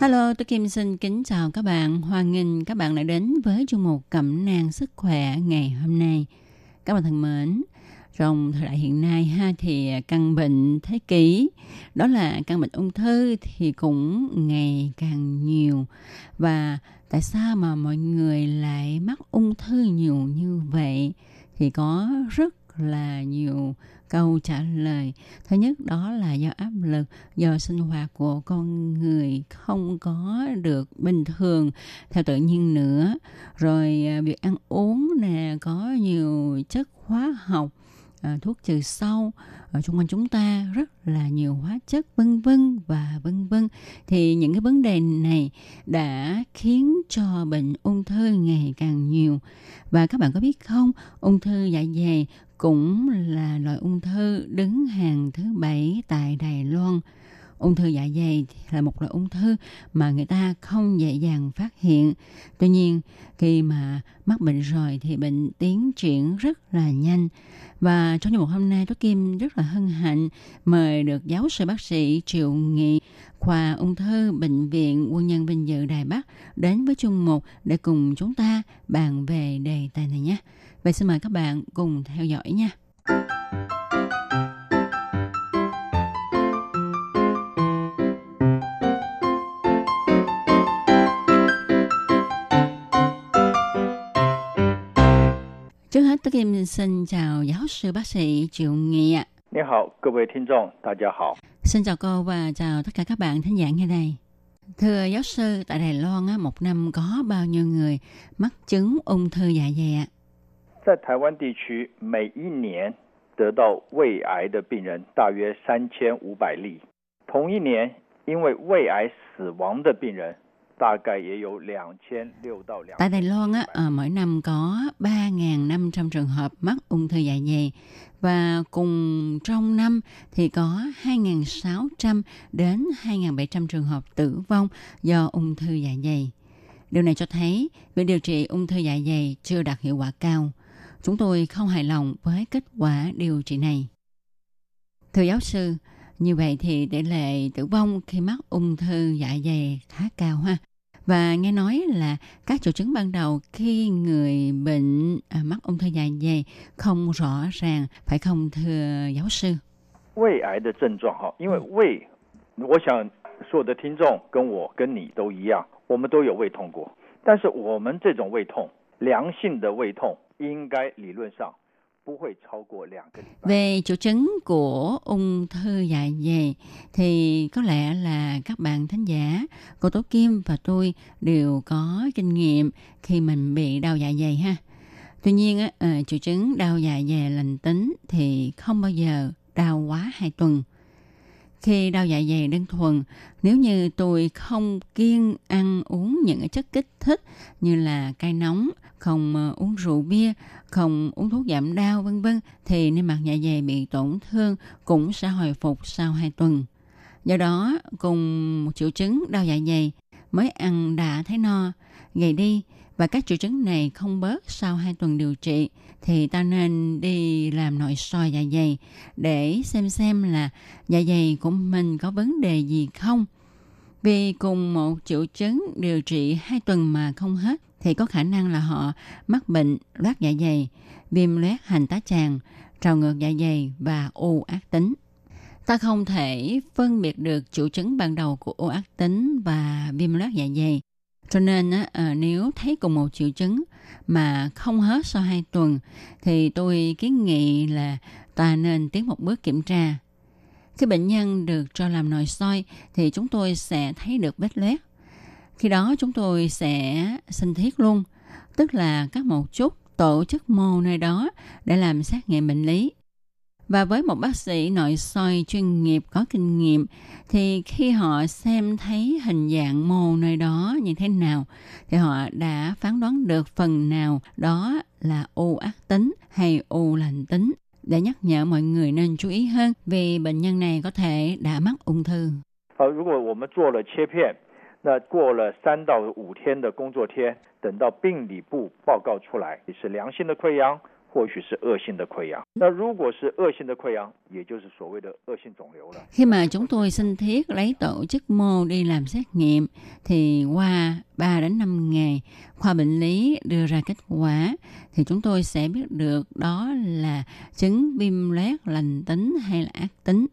Hello, Tú Kim xin kính chào các bạn. Hoan nghênh các bạn đã đến với chương mục Cẩm nang sức khỏe ngày hôm nay. Các bạn thân mến, trong thời đại hiện nay thì căn bệnh thế kỷ, đó là căn bệnh ung thư thì cũng ngày càng nhiều. Và tại sao mà mọi người lại mắc ung thư nhiều như vậy? Thì có rất là nhiều câu trả lời. Thứ nhất đó là do áp lực, do sinh hoạt của con người không có được bình thường theo tự nhiên nữa. Rồi việc ăn uống nè, có nhiều chất hóa học, thuốc trừ sâu ở xung quanh chúng ta, rất là nhiều hóa chất vân vân. Thì những cái vấn đề này đã khiến cho bệnh ung thư ngày càng nhiều. Và các bạn có biết không, ung thư dạ dày cũng là loại ung thư đứng hàng thứ 7 tại Đài Loan. Ung thư dạ dày là một loại ung thư mà người ta không dễ dàng phát hiện. Tuy nhiên, khi mà mắc bệnh rồi thì bệnh tiến triển rất là nhanh. Và trong một hôm nay, Tú Kim rất là hân hạnh mời được giáo sư bác sĩ Triệu Nghị, khoa ung thư Bệnh viện Quân nhân Vinh dự Đài Bắc đến với chương mục để cùng chúng ta bàn về đề tài này nhé. Vậy xin mời các bạn cùng theo dõi nha. Trước hết, Tú Kim xin chào giáo sư bác sĩ Triệu Nghị ạ. Xin chào cô và chào tất cả các bạn thính giả nghe đây. Thưa giáo sư, tại Đài Loan á, một năm có bao nhiêu người mắc chứng ung thư dạ dày ạ? Tại Đài Loan á, mỗi năm có 3.500 trường hợp mắc ung thư dạ dày và cùng trong năm thì có 2.600 đến 2.700 trường hợp tử vong do ung thư dạ dày. Điều này cho thấy việc điều trị ung thư dạ dày chưa đạt hiệu quả cao. Chúng tôi không hài lòng với kết quả điều trị này. Thưa giáo sư, như vậy thì tỷ lệ tử vong khi mắc ung thư dạ dày khá cao ha. Và nghe nói là các triệu chứng ban đầu khi người bệnh mắc ung thư dạ dày không rõ ràng, phải không thưa giáo sư? Về triệu chứng của ung thư dạ dày thì có lẽ là các bạn thính giả, cô Tú Kim và tôi đều có kinh nghiệm khi mình bị đau dạ dày ha. Tuy nhiên, triệu chứng đau dạ dày lành tính thì không bao giờ đau quá 2 tuần. Khi đau dạ dày đơn thuần, nếu như tôi không kiêng ăn uống những chất kích thích như là cay nóng, không uống rượu bia, không uống thuốc giảm đau v.v. thì niêm mạc dạ dày bị tổn thương cũng sẽ hồi phục sau 2 tuần. Do đó, cùng một triệu chứng đau dạ dày, mới ăn đã thấy no, gầy đi và các triệu chứng này không bớt sau 2 tuần điều trị thì ta nên đi làm nội soi dạ dày để xem là dạ dày của mình có vấn đề gì không. Vì cùng một triệu chứng điều trị 2 tuần mà không hết thì có khả năng là họ mắc bệnh loét dạ dày, viêm loét hành tá tràng, trào ngược dạ dày và u ác tính. Ta không thể phân biệt được triệu chứng ban đầu của u ác tính và viêm loét dạ dày. Cho nên nếu thấy cùng một triệu chứng mà không hết sau 2 tuần thì tôi kiến nghị là ta nên tiến một bước kiểm tra. Khi bệnh nhân được cho làm nội soi thì chúng tôi sẽ thấy được vết loét. Khi đó chúng tôi sẽ sinh thiết luôn, tức là cắt một chút, tổ chức mô nơi đó để làm xét nghiệm bệnh lý. Và với một bác sĩ nội soi chuyên nghiệp có kinh nghiệm thì khi họ xem thấy hình dạng mô nơi đó như thế nào thì họ đã phán đoán được phần nào đó là u ác tính hay u lành tính, để nhắc nhở mọi người nên chú ý hơn vì bệnh nhân này có thể đã mắc ung thư. Khi mà chúng tôi sinh thiết lấy tổ chức mô đi làm xét nghiệm thì qua 3 đến 5 ngày khoa bệnh lý đưa ra kết quả thì chúng tôi sẽ biết được đó là chứng viêm loét lành tính hay là ác tính.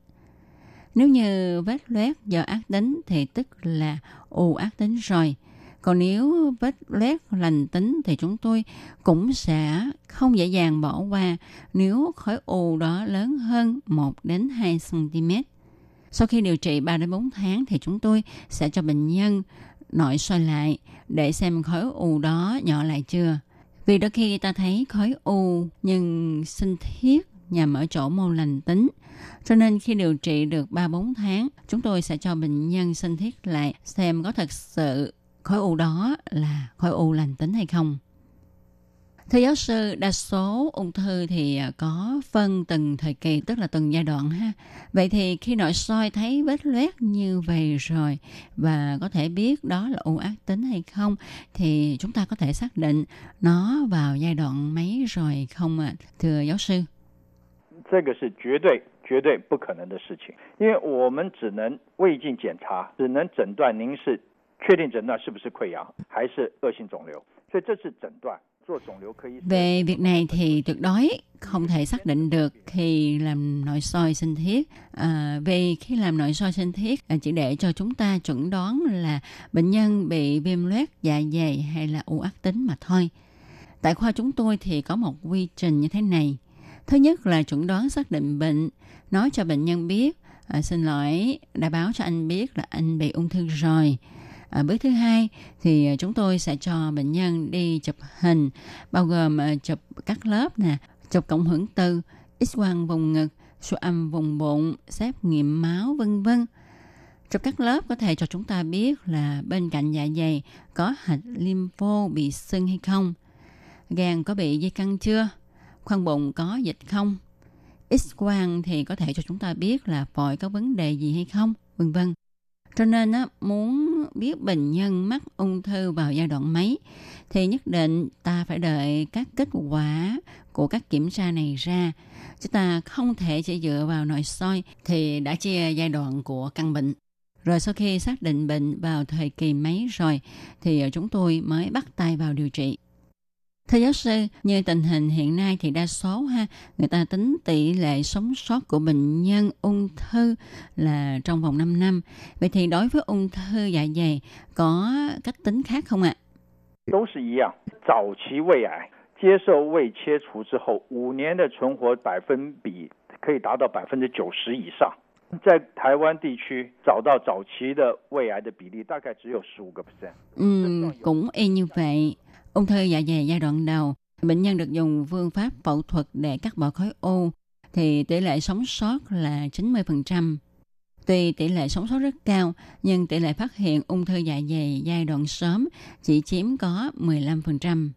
Nếu như vết loét do ác tính thì tức là u ác tính rồi. Còn nếu vết loét lành tính thì chúng tôi cũng sẽ không dễ dàng bỏ qua nếu khối u đó lớn hơn 1 đến 2 cm. Sau khi điều trị 3 đến 4 tháng thì chúng tôi sẽ cho bệnh nhân nội soi lại để xem khối u đó nhỏ lại chưa. Vì đôi khi ta thấy khối u nhưng sinh thiết nhằm ở chỗ mô lành tính. Cho nên khi điều trị được 3-4 tháng, chúng tôi sẽ cho bệnh nhân sinh thiết lại xem có thật sự khối u đó là khối u lành tính hay không. Thưa giáo sư, đa số ung thư thì có phân từng thời kỳ, tức là từng giai đoạn ha. Vậy thì khi nội soi thấy vết loét như vậy rồi và có thể biết đó là u ác tính hay không thì chúng ta có thể xác định nó vào giai đoạn mấy rồi không ạ, thưa giáo sư? 这个是绝对不可能的事情 因为我们只能胃镜检查 只能诊断您是 确定诊断是不是溃疡还是恶性肿瘤 所以这是诊断 Về việc này thì tuyệt đối không thể xác định được khi làm nội soi sinh thiết. Vì khi làm nội soi sinh thiết chỉ để cho chúng ta chuẩn đoán là bệnh nhân bị viêm loét dạ dày hay là u ác tính mà thôi. Tại khoa chúng tôi thì có một quy trình như thế này. Thứ nhất là chuẩn đoán xác định bệnh, nói cho bệnh nhân biết, xin lỗi, đã báo cho anh biết là anh bị ung thư rồi. Bước thứ hai thì chúng tôi sẽ cho bệnh nhân đi chụp hình, bao gồm chụp cắt lớp, chụp cộng hưởng từ, x-quang vùng ngực, siêu âm vùng bụng, xét nghiệm máu, v.v. Chụp cắt lớp có thể cho chúng ta biết là bên cạnh dạ dày có hạch lympho bị sưng hay không, gan có bị di căn chưa, khoang bụng có dịch không. X-quang thì có thể cho chúng ta biết là phổi có vấn đề gì hay không, v.v. Cho nên muốn biết bệnh nhân mắc ung thư vào giai đoạn mấy thì nhất định ta phải đợi các kết quả của các kiểm tra này ra. Chúng ta không thể chỉ dựa vào nội soi thì đã chia giai đoạn của căn bệnh. Rồi sau khi xác định bệnh vào thời kỳ mấy rồi thì chúng tôi mới bắt tay vào điều trị. Thưa giáo sư, như tình hình hiện nay thì đa số người ta tính tỷ lệ sống sót của bệnh nhân ung thư là trong vòng 5 năm. Vậy thì đối với ung thư dạ dày có cách tính khác không ạ? Cũng y như vậy. Ung thư dạ dày giai đoạn đầu, bệnh nhân được dùng phương pháp phẫu thuật để cắt bỏ khối u, thì tỷ lệ sống sót là 90%. Tuy tỷ lệ sống sót rất cao, nhưng tỷ lệ phát hiện ung thư dạ dày giai đoạn sớm chỉ chiếm có 15%.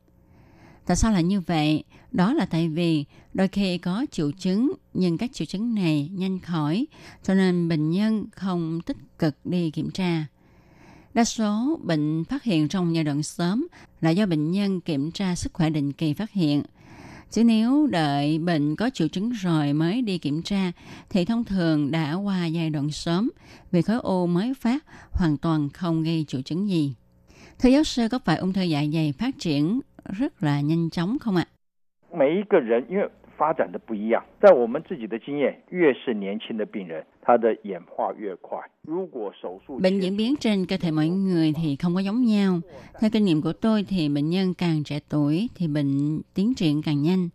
Tại sao lại như vậy? Đó là tại vì đôi khi có triệu chứng, nhưng các triệu chứng này nhanh khỏi, cho nên bệnh nhân không tích cực đi kiểm tra. Đa số bệnh phát hiện trong giai đoạn sớm là do bệnh nhân kiểm tra sức khỏe định kỳ phát hiện. Chứ nếu đợi bệnh có triệu chứng rồi mới đi kiểm tra thì thông thường đã qua giai đoạn sớm vì khối u mới phát hoàn toàn không gây triệu chứng gì. Thưa giáo sư, có phải ung thư dạ dày phát triển rất là nhanh chóng không ạ? Mỗi người, 发展的不一样。在我们自己的经验，越是年轻的病人，他的演化越快。如果手术bệnh diễn biến trên cơ thể mỗi người thì không có giống nhau. Theo kinh nghiệm của tôi thì bệnh nhân càng trẻ tuổi thì bệnh tiến triển càng nhanh.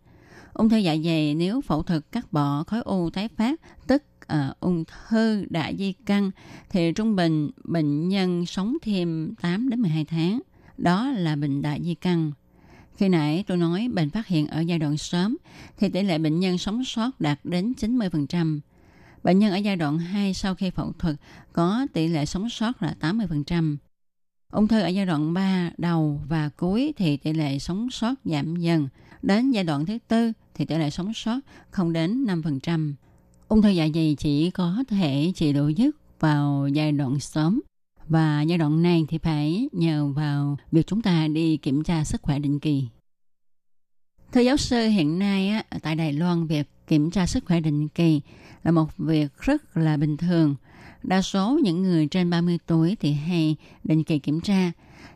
Ung thư dạ dày nếu phẫu thuật cắt bỏ khối u tái phát, tức ung thư đại di căn, thì trung bình bệnh nhân sống thêm 8 đến 12 tháng. Đó là bệnh đại di căn. Khi nãy tôi nói bệnh phát hiện ở giai đoạn sớm thì tỷ lệ bệnh nhân sống sót đạt đến 90%. Bệnh nhân ở giai đoạn 2 sau khi phẫu thuật có tỷ lệ sống sót là 80%. Ung thư ở giai đoạn 3 đầu và cuối thì tỷ lệ sống sót giảm dần. Đến giai đoạn thứ 4 thì tỷ lệ sống sót không đến 5%. Ung thư dạ dày chỉ có thể trị liệu dứt vào giai đoạn sớm. Và giai đoạn này thì phải nhờ vào việc chúng ta đi kiểm tra sức khỏe định kỳ. Thưa giáo sư, hiện nay tại Đài Loan, việc kiểm tra sức khỏe định kỳ là một việc rất là bình thường. Đa số những người trên 30 tuổi thì hay định kỳ kiểm tra.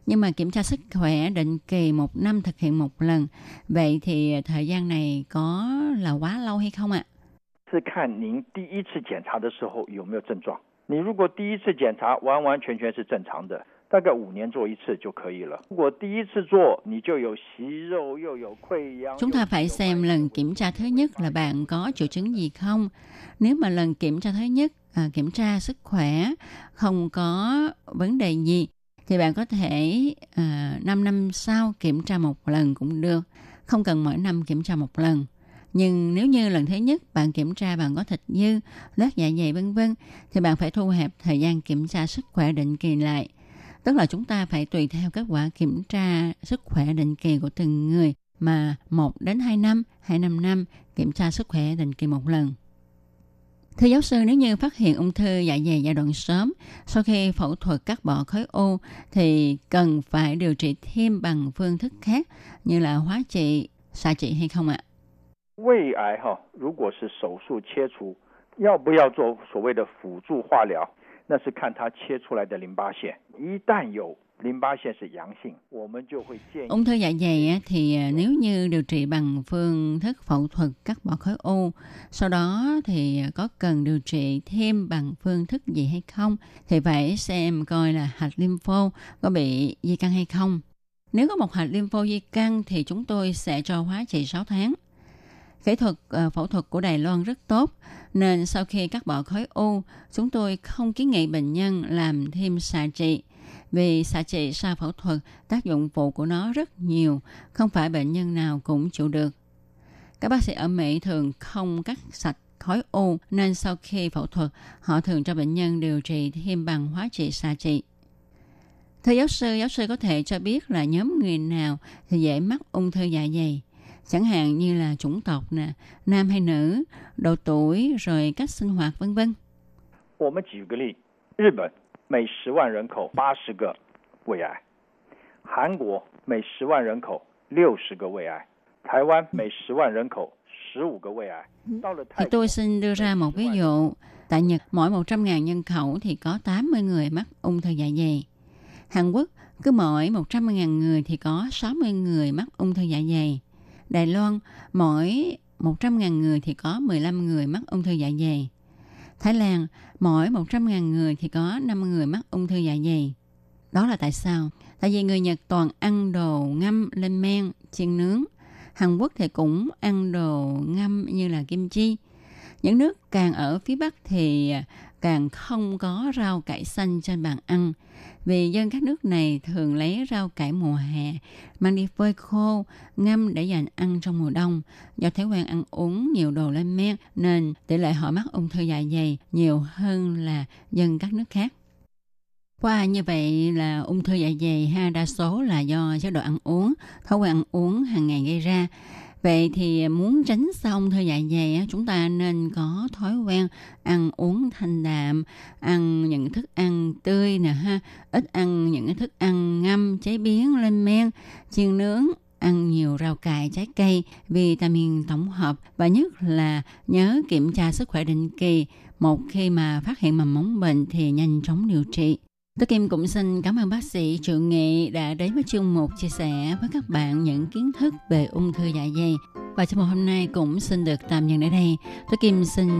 Nhưng mà kiểm tra sức khỏe định kỳ một năm thực hiện một lần. Vậy thì thời gian này có là quá lâu hay không ạ? 你如果第一次检查完完全全是正常的 大概5年做一次就可以了 如果第一次做你就有息肉又有溃疡 Chúng ta phải xem lần kiểm tra thứ nhất là bạn có triệu chứng gì không. Nếu mà lần kiểm tra thứ nhất kiểm tra sức khỏe không có vấn đề gì thì bạn có thể 5 năm sau kiểm tra một lần cũng được, không cần mỗi năm kiểm tra một lần. Nhưng nếu như lần thứ nhất bạn kiểm tra bạn có thịt dư, loét dạ dày v.v. thì bạn phải thu hẹp thời gian kiểm tra sức khỏe định kỳ lại. Tức là chúng ta phải tùy theo kết quả kiểm tra sức khỏe định kỳ của từng người mà 1 đến 2 năm, 2-5 năm kiểm tra sức khỏe định kỳ một lần. Thưa giáo sư, nếu như phát hiện ung thư dạ dày giai đoạn sớm, sau khi phẫu thuật cắt bỏ khối u thì cần phải điều trị thêm bằng phương thức khác như là hóa trị, xạ trị hay không ạ? 胃癌，如果是手术切除，要不要做所谓的辅助化疗？那是看它切出来的淋巴腺。一旦有淋巴腺是阳性， 我们就会建议 Ung thư dạ dày thì nếu như điều trị bằng phương thức phẫu thuật cắt bỏ khối u, sau đó thì có cần điều trị thêm bằng phương thức gì hay không thì phải xem coi là hạch lympho có bị di căn hay không. Nếu có một hạch lympho di căn thì chúng tôi sẽ cho hóa trị 6 tháng. Kỹ thuật phẫu thuật của Đài Loan rất tốt, nên sau khi cắt bỏ khối u, chúng tôi không kiến nghị bệnh nhân làm thêm xạ trị. Vì xạ trị sau phẫu thuật, tác dụng phụ của nó rất nhiều, không phải bệnh nhân nào cũng chịu được. Các bác sĩ ở Mỹ thường không cắt sạch khối u, nên sau khi phẫu thuật, họ thường cho bệnh nhân điều trị thêm bằng hóa trị xạ trị. Thưa giáo sư có thể cho biết là nhóm người nào thì dễ mắc ung thư dạ dày? Chẳng hạn như là chủng tộc nè, nam hay nữ, độ tuổi, rồi cách sinh hoạt v.v. 我们举个例，日本每10万人口80个胃癌，韩国每10万人口60个胃癌，台湾每10万人口15个胃癌。 Thì tôi xin đưa ra một ví dụ. Tại Nhật, mỗi 100.000 nhân khẩu thì có 80 người mắc ung thư dạ dày. Hàn Quốc, cứ mỗi 100.000 người thì có 60 người mắc ung thư dạ dày. Đài Loan, mỗi 100.000 người thì có 15 người mắc ung thư dạ dày. Thái Lan, mỗi 100.000 người thì có 5 người mắc ung thư dạ dày. Đó là tại sao? Tại vì người Nhật toàn ăn đồ ngâm lên men, chiên nướng. Hàn Quốc thì cũng ăn đồ ngâm như là kim chi. Những nước càng ở phía Bắc thì càng không có rau cải xanh trên bàn ăn. Vì dân các nước này thường lấy rau cải mùa hè, mang đi phơi khô, ngâm để dành ăn trong mùa đông. Do thói quen ăn uống nhiều đồ lên men nên tỷ lệ họ mắc ung thư dạ dày nhiều hơn là dân các nước khác. Qua như vậy là ung thư dạ dày đa số là do chế độ ăn uống, thói quen ăn uống hàng ngày gây ra. Vậy thì muốn tránh sau ung thư dạ dày, chúng ta nên có thói quen ăn uống thanh đạm, ăn những thức ăn tươi nè ha, ít ăn những cái thức ăn ngâm, chế biến lên men, chiên nướng, ăn nhiều rau cải, trái cây, vitamin tổng hợp và nhất là nhớ kiểm tra sức khỏe định kỳ. Một khi mà phát hiện mầm mống bệnh thì nhanh chóng điều trị. Tú Kim cũng xin cảm ơn bác sĩ Triệu Nghị đã đến với chương mục chia sẻ với các bạn những kiến thức về ung thư dạ dày. Và chương mục hôm nay cũng xin được tạm dừng ở đây. Tú Kim xin